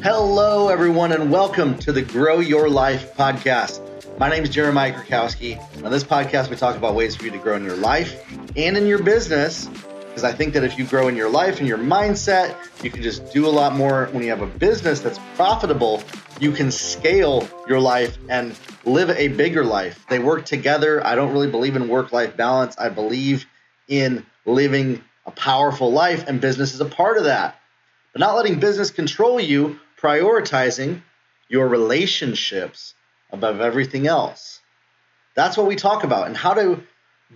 Hello, everyone, and welcome to the Grow Your Life podcast. My name is Jeremiah Krakowski. On this podcast, we talk about ways for you to grow in your life and in your business, because I think that if you grow in your life and your mindset, you can just do a lot more. When you have a business that's profitable, you can scale your life and live a bigger life. They work together. I don't really believe in work-life balance. I believe in living a powerful life, and business is a part of that. But not letting business control you, prioritizing your relationships above everything else. That's what we talk about, and how to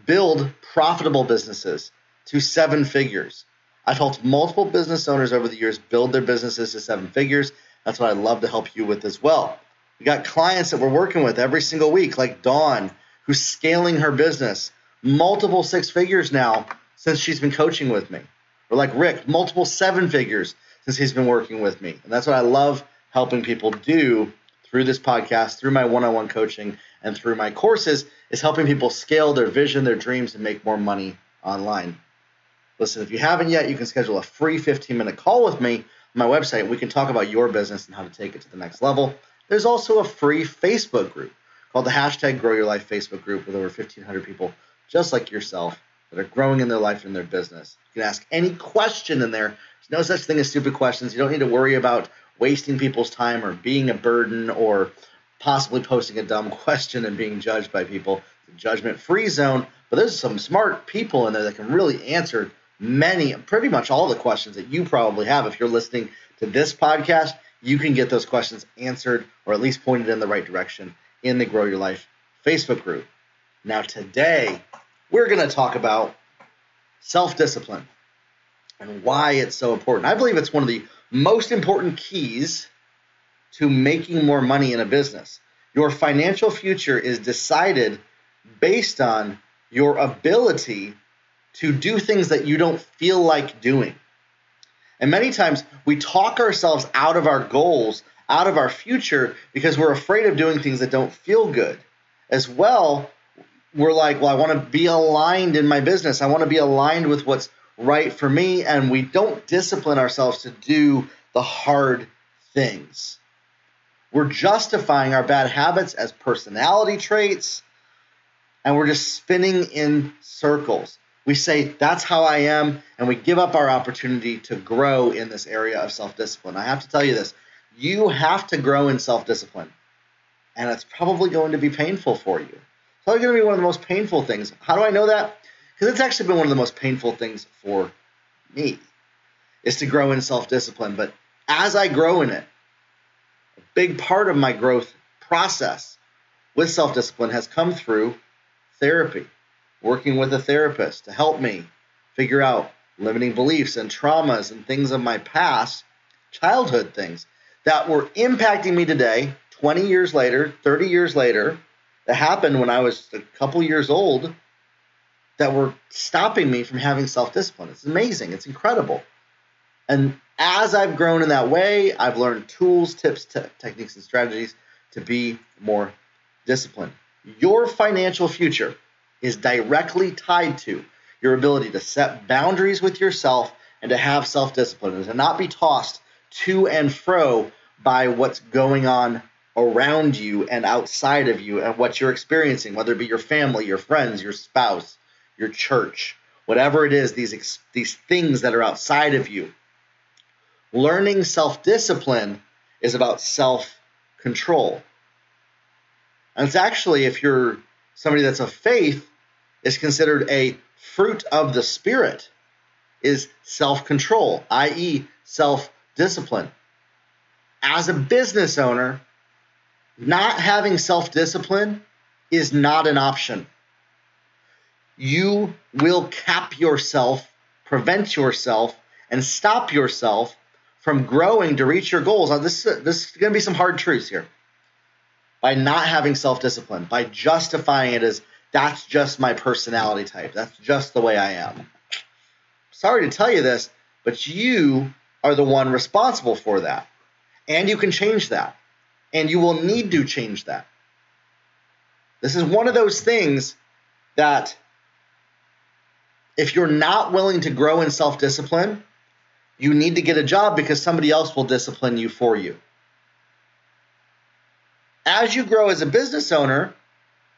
build profitable businesses to seven figures. I've helped multiple business owners over the years build their businesses to seven figures. That's what I'd love to help you with as well. We got clients that we're working with every single week, like Dawn, who's scaling her business, multiple six figures now since she's been coaching with me. Or like Rick, multiple seven figures since he's been working with me. And that's what I love helping people do through this podcast, through my one-on-one coaching, and through my courses, is helping people scale their vision, their dreams, and make more money online. Listen, if you haven't yet, you can schedule a free 15-minute call with me on my website. We can talk about your business and how to take it to the next level. There's also a free Facebook group called the #GrowYourLife Facebook group with over 1,500 people just like yourself that are growing in their life and their business. You can ask any question in there. There's no such thing as stupid questions. You don't need to worry about wasting people's time or being a burden or possibly posting a dumb question and being judged by people. It's a judgment-free zone, but there's some smart people in there that can really answer pretty much all the questions that you probably have. If you're listening to this podcast, you can get those questions answered or at least pointed in the right direction in the Grow Your Life Facebook group. Now today, we're going to talk about self-discipline and why it's so important. I believe it's one of the most important keys to making more money in a business. Your financial future is decided based on your ability to do things that you don't feel like doing. And many times we talk ourselves out of our goals, out of our future, because we're afraid of doing things that don't feel good. As well, we're like, well, I want to be aligned in my business. I want to be aligned with what's right for me, and we don't discipline ourselves to do the hard things. We're justifying our bad habits as personality traits, and we're just spinning in circles. We say, that's how I am, and we give up our opportunity to grow in this area of self-discipline. I have to tell you this. You have to grow in self-discipline, and it's probably going to be painful for you. It's probably going to be one of the most painful things. How do I know that? Because it's actually been one of the most painful things for me, is to grow in self-discipline. But as I grow in it, a big part of my growth process with self-discipline has come through therapy, working with a therapist to help me figure out limiting beliefs and traumas and things of my past, childhood things that were impacting me today, 20 years later, 30 years later, that happened when I was a couple years old, that were stopping me from having self-discipline. It's amazing. It's incredible. And as I've grown in that way, I've learned tools, tips, techniques, and strategies to be more disciplined. Your financial future is directly tied to your ability to set boundaries with yourself and to have self-discipline and to not be tossed to and fro by what's going on around you and outside of you and what you're experiencing, whether it be your family, your friends, your spouse, your church, whatever it is, these things that are outside of you. Learning self-discipline is about self-control. And it's actually, if you're somebody that's of faith, is considered a fruit of the Spirit, is self-control, i.e. self-discipline. As a business owner, not having self-discipline is not an option. You will cap yourself, prevent yourself, and stop yourself from growing to reach your goals. Now, this is going to be some hard truths here. By not having self-discipline, by justifying it as, that's just my personality type. That's just the way I am. Sorry to tell you this, but you are the one responsible for that. And you can change that. And you will need to change that. This is one of those things that if you're not willing to grow in self-discipline, You need to get a job because somebody else will discipline you for you. As you grow as a business owner,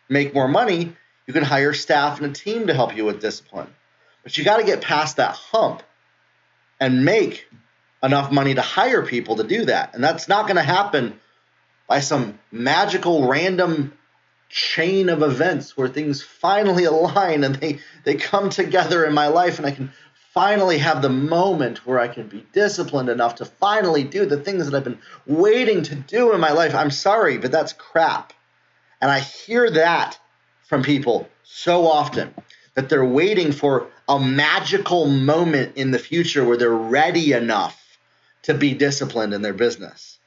make more money, you can hire staff and a team to help you with discipline. But you got to get past that hump and make enough money to hire people to do that. And that's not going to happen by some magical random chain of events where things finally align and they come together in my life and I can finally have the moment where I can be disciplined enough to finally do the things that I've been waiting to do in my life. I'm sorry, but that's crap. And I hear that from people so often, that they're waiting for a magical moment in the future where they're ready enough to be disciplined in their business.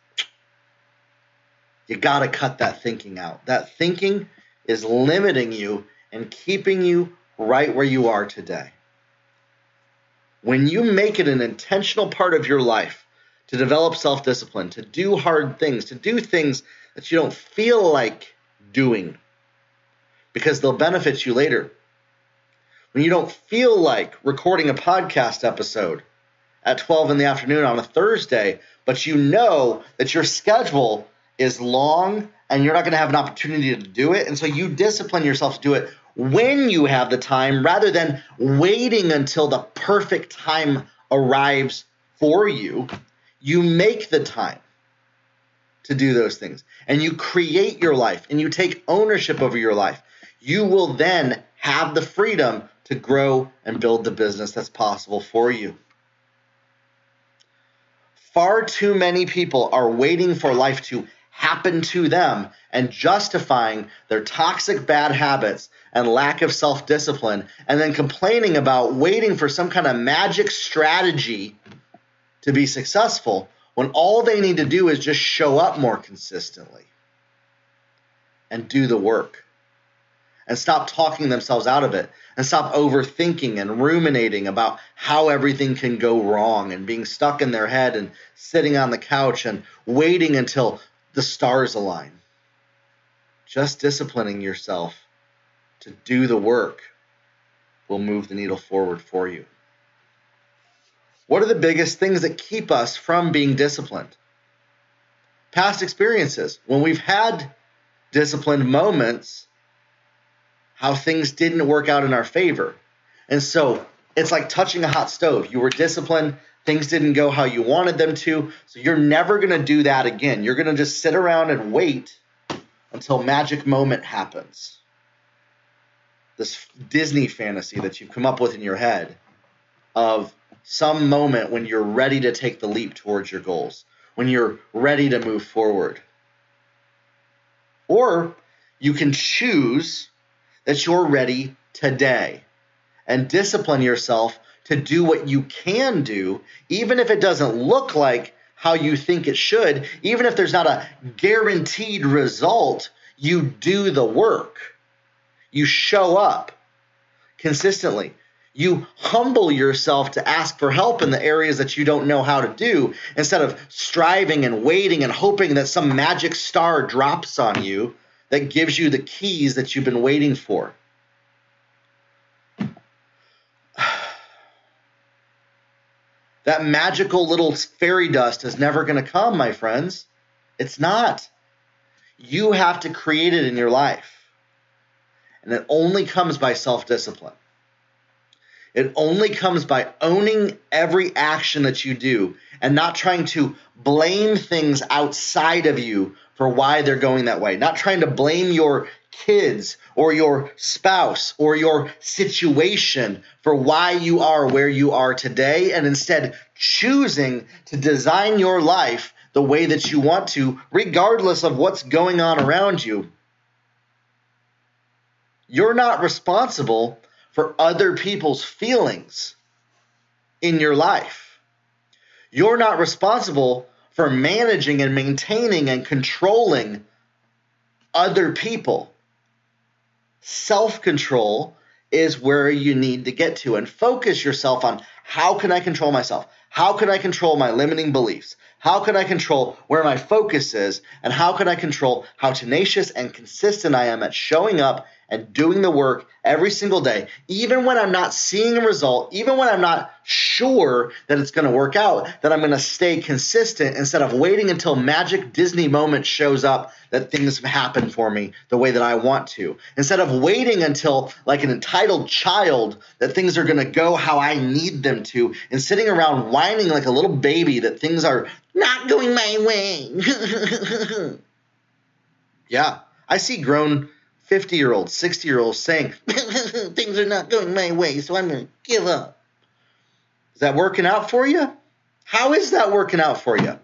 You got to cut that thinking out. That thinking is limiting you and keeping you right where you are today. When you make it an intentional part of your life to develop self-discipline, to do hard things, to do things that you don't feel like doing because they'll benefit you later. When you don't feel like recording a podcast episode at 12 in the afternoon on a Thursday, but you know that your schedule is long and you're not going to have an opportunity to do it, and so you discipline yourself to do it when you have the time rather than waiting until the perfect time arrives for you. You make the time to do those things and you create your life and you take ownership over your life. You will then have the freedom to grow and build the business that's possible for you. Far too many people are waiting for life to happen to them and justifying their toxic bad habits and lack of self-discipline, and then complaining about waiting for some kind of magic strategy to be successful when all they need to do is just show up more consistently and do the work and stop talking themselves out of it and stop overthinking and ruminating about how everything can go wrong and being stuck in their head and sitting on the couch and waiting until the stars align. Just disciplining yourself to do the work will move the needle forward for you. What are the biggest things that keep us from being disciplined? Past experiences. When we've had disciplined moments, how things didn't work out in our favor. And so it's like touching a hot stove. You were disciplined. Things didn't go how you wanted them to, so you're never going to do that again. You're going to just sit around and wait until magic moment happens. This Disney fantasy that you've come up with in your head of some moment when you're ready to take the leap towards your goals, when you're ready to move forward. Or you can choose that you're ready today and discipline yourself to do what you can do, even if it doesn't look like how you think it should, even if there's not a guaranteed result. You do the work. You show up consistently. You humble yourself to ask for help in the areas that you don't know how to do, instead of striving and waiting and hoping that some magic star drops on you that gives you the keys that you've been waiting for. That magical little fairy dust is never going to come, my friends. It's not. You have to create it in your life. And it only comes by self-discipline. It only comes by owning every action that you do and not trying to blame things outside of you for why they're going that way. Not trying to blame your kids or your spouse or your situation for why you are where you are today, and instead choosing to design your life the way that you want to, regardless of what's going on around you. You're not responsible for other people's feelings in your life. You're not responsible for managing and maintaining and controlling other people. Self-control is where you need to get to, and focus yourself on how can I control myself? How can I control my limiting beliefs? How can I control where my focus is? And how can I control how tenacious and consistent I am at showing up and doing the work every single day, even when I'm not seeing a result, even when I'm not sure that it's going to work out, that I'm going to stay consistent instead of waiting until magic Disney moment shows up that things happen for me the way that I want to. Instead of waiting until like an entitled child that things are going to go how I need them to and sitting around whining like a little baby that things are not going my way. Yeah, I see grown 50-year-olds, 60-year-olds saying, things are not going my way, so I'm going to give up. Is that working out for you? How is that working out for you?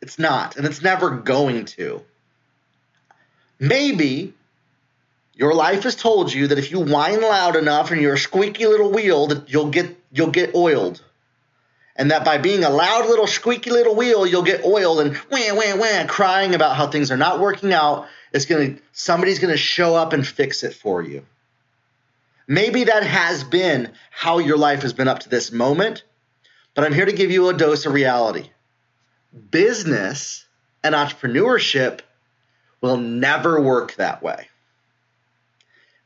It's not, and it's never going to. Maybe your life has told you that if you whine loud enough and you're a squeaky little wheel, that you'll get oiled. And that by being a loud little squeaky little wheel, you'll get oiled and wah, wah, wah, crying about how things are not working out. Somebody's going to show up and fix it for you. Maybe that has been how your life has been up to this moment, but I'm here to give you a dose of reality. Business and entrepreneurship will never work that way.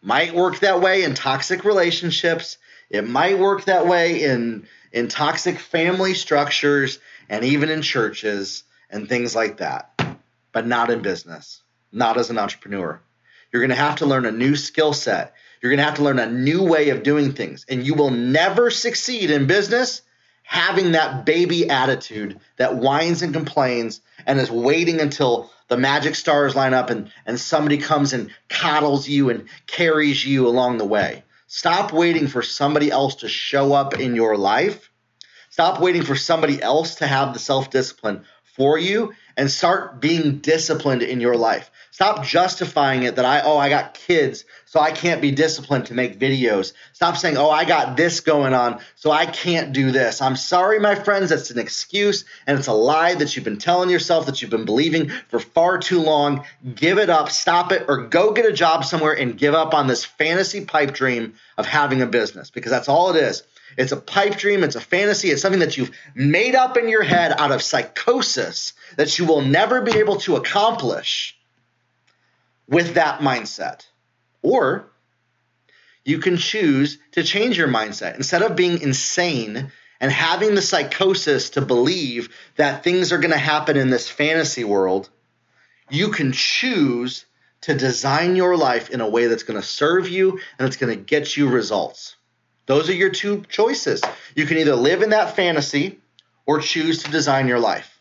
Might work that way in toxic relationships. It might work that way in toxic family structures and even in churches and things like that, but not in business. Not as an entrepreneur. You're going to have to learn a new skill set. You're going to have to learn a new way of doing things. And you will never succeed in business having that baby attitude that whines and complains and is waiting until the magic stars line up and somebody comes and coddles you and carries you along the way. Stop waiting for somebody else to show up in your life. Stop waiting for somebody else to have the self-discipline for you and start being disciplined in your life. Stop justifying it that I got kids, so I can't be disciplined to make videos. Stop saying, I got this going on, so I can't do this. I'm sorry, my friends, that's an excuse, and it's a lie that you've been telling yourself, that you've been believing for far too long. Give it up, stop it, or go get a job somewhere and give up on this fantasy pipe dream of having a business, because that's all it is. It's a pipe dream. It's a fantasy. It's something that you've made up in your head out of psychosis that you will never be able to accomplish with that mindset. Or you can choose to change your mindset. Instead of being insane and having the psychosis to believe that things are going to happen in this fantasy world, you can choose to design your life in a way that's going to serve you and it's going to get you results. Those are your two choices. You can either live in that fantasy or choose to design your life.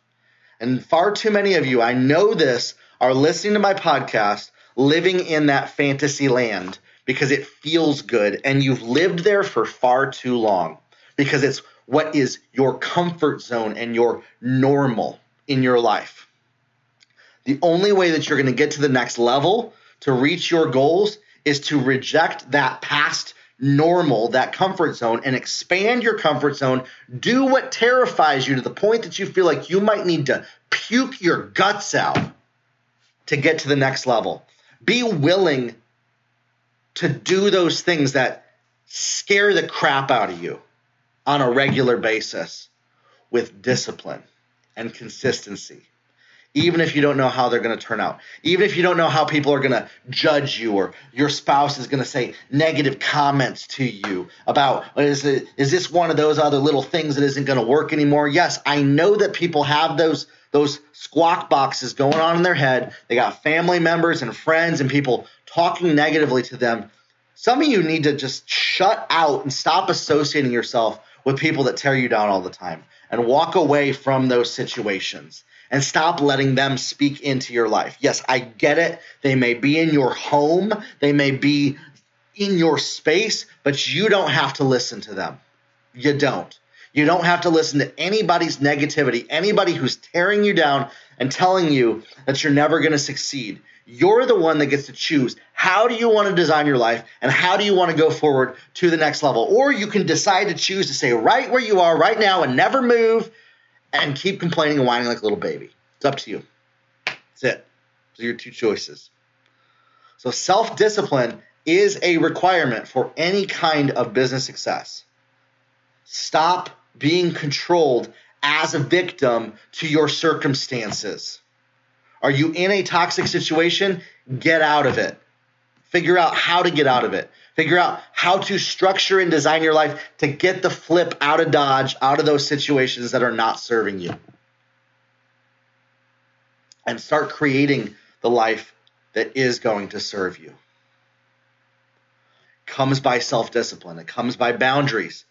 And far too many of you, I know this, are listening to my podcast, living in that fantasy land because it feels good. And you've lived there for far too long because it's what is your comfort zone and your normal in your life. The only way that you're going to get to the next level to reach your goals is to reject that past normal, that comfort zone, and expand your comfort zone. Do what terrifies you to the point that you feel like you might need to puke your guts out to get to the next level. Be willing to do those things that scare the crap out of you on a regular basis with discipline and consistency. Even if you don't know how they're going to turn out, even if you don't know how people are going to judge you or your spouse is going to say negative comments to you about, is this one of those other little things that isn't going to work anymore? Yes, I know that people have those squawk boxes going on in their head. They got family members and friends and people talking negatively to them. Some of you need to just shut out and stop associating yourself with people that tear you down all the time and walk away from those situations. And stop letting them speak into your life. Yes, I get it. They may be in your home. They may be in your space, but you don't have to listen to them. You don't. You don't have to listen to anybody's negativity, anybody who's tearing you down and telling you that you're never going to succeed. You're the one that gets to choose how do you want to design your life and how do you want to go forward to the next level. Or you can decide to choose to stay right where you are right now and never move. And keep complaining and whining like a little baby. It's up to you. That's it. Those are your two choices. So self-discipline is a requirement for any kind of business success. Stop being controlled as a victim to your circumstances. Are you in a toxic situation? Get out of it. Figure out how to get out of it. Figure out how to structure and design your life to get the flip out of Dodge, out of those situations that are not serving you. And start creating the life that is going to serve you. It comes by self-discipline. It comes by boundaries.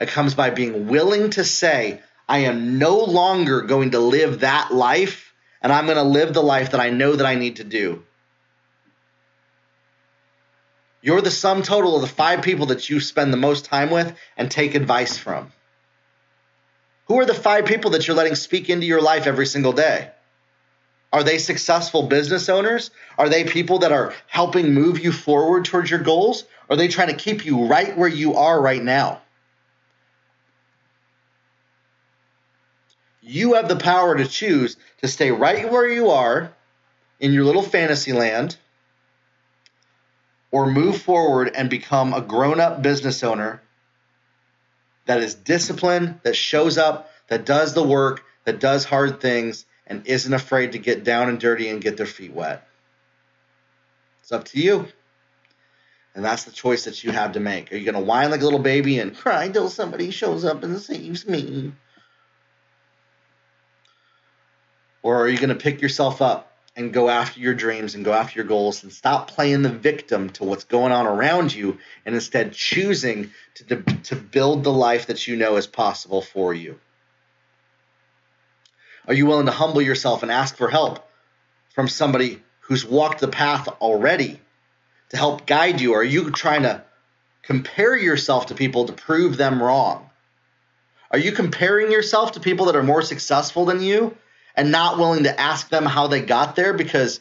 It comes by being willing to say, I am no longer going to live that life, and I'm going to live the life that I know that I need to do. You're the sum total of the 5 people that you spend the most time with and take advice from. Who are the 5 people that you're letting speak into your life every single day? Are they successful business owners? Are they people that are helping move you forward towards your goals? Are they trying to keep you right where you are right now? You have the power to choose to stay right where you are in your little fantasy land, or move forward and become a grown-up business owner that is disciplined, that shows up, that does the work, that does hard things, and isn't afraid to get down and dirty and get their feet wet. It's up to you. And that's the choice that you have to make. Are you going to whine like a little baby and cry until somebody shows up and saves me? Or are you going to pick yourself up and go after your dreams and go after your goals and stop playing the victim to what's going on around you and instead choosing to build the life that you know is possible for you? Are you willing to humble yourself and ask for help from somebody who's walked the path already to help guide you? Or are you trying to compare yourself to people to prove them wrong? Are you comparing yourself to people that are more successful than you and not willing to ask them how they got there because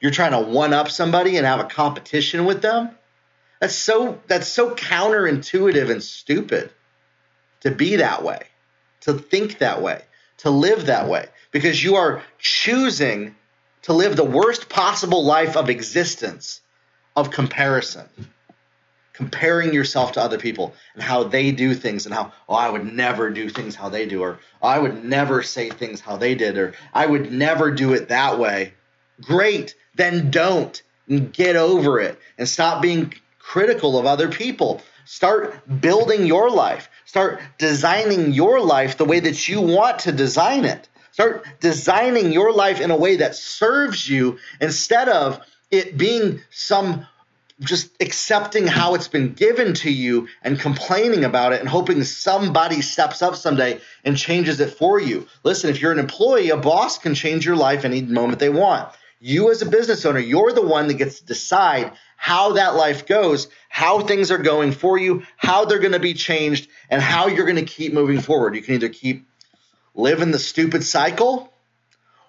you're trying to one-up somebody and have a competition with them? That's so counterintuitive and stupid to be that way, to think that way, to live that way, because you are choosing to live the worst possible life of existence, of comparison, comparing yourself to other people and how they do things and how, oh, I would never do things how they do, or oh, I would never say things how they did, or I would never do it that way. Great, then don't, and get over it and stop being critical of other people. Start building your life. Start designing your life the way that you want to design it. Start designing your life in a way that serves you instead of it being some just accepting how it's been given to you and complaining about it and hoping somebody steps up someday and changes it for you. Listen, if you're an employee, a boss can change your life any moment they want. You as a business owner, you're the one that gets to decide how that life goes, how things are going for you, how they're going to be changed, and how you're going to keep moving forward. You can either keep living the stupid cycle,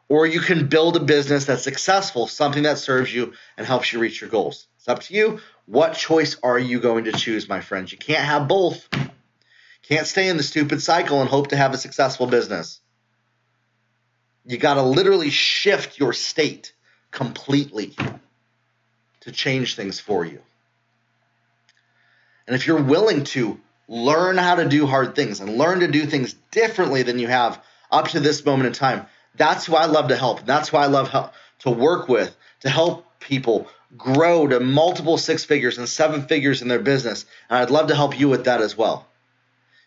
or you can build a business that's successful, something that serves you and helps you reach your goals. It's up to you. What choice are you going to choose, my friends? You can't have both. Can't stay in the stupid cycle and hope to have a successful business. You got to literally shift your state completely to change things for you. And if you're willing to learn how to do hard things and learn to do things differently than you have up to this moment in time, that's why I love to help. That's why I love to work with, to help people grow to multiple 6 figures and 7 figures in their business. And I'd love to help you with that as well.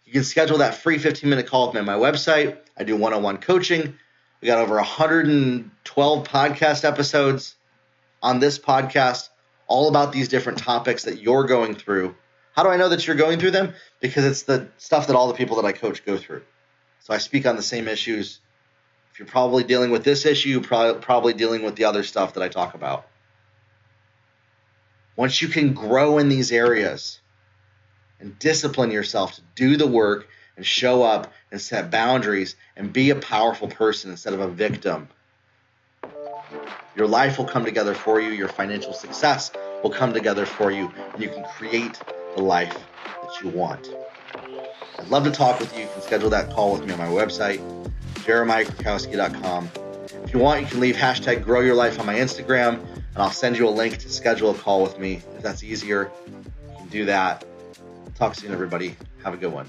You can schedule that free 15-minute call with me on my website. I do one-on-one coaching. We got over 112 podcast episodes on this podcast, all about these different topics that you're going through. How do I know that you're going through them? Because it's the stuff that all the people that I coach go through. So I speak on the same issues. If you're probably dealing with this issue, you're probably dealing with the other stuff that I talk about. Once you can grow in these areas and discipline yourself to do the work and show up and set boundaries and be a powerful person instead of a victim, your life will come together for you. Your financial success will come together for you. And you can create the life that you want. I'd love to talk with you. You can schedule that call with me on my website, jeremiahkrakowski.com. If you want, you can leave hashtag grow your life on my Instagram, and I'll send you a link to schedule a call with me. If that's easier, you can do that. Talk soon, everybody. Have a good one.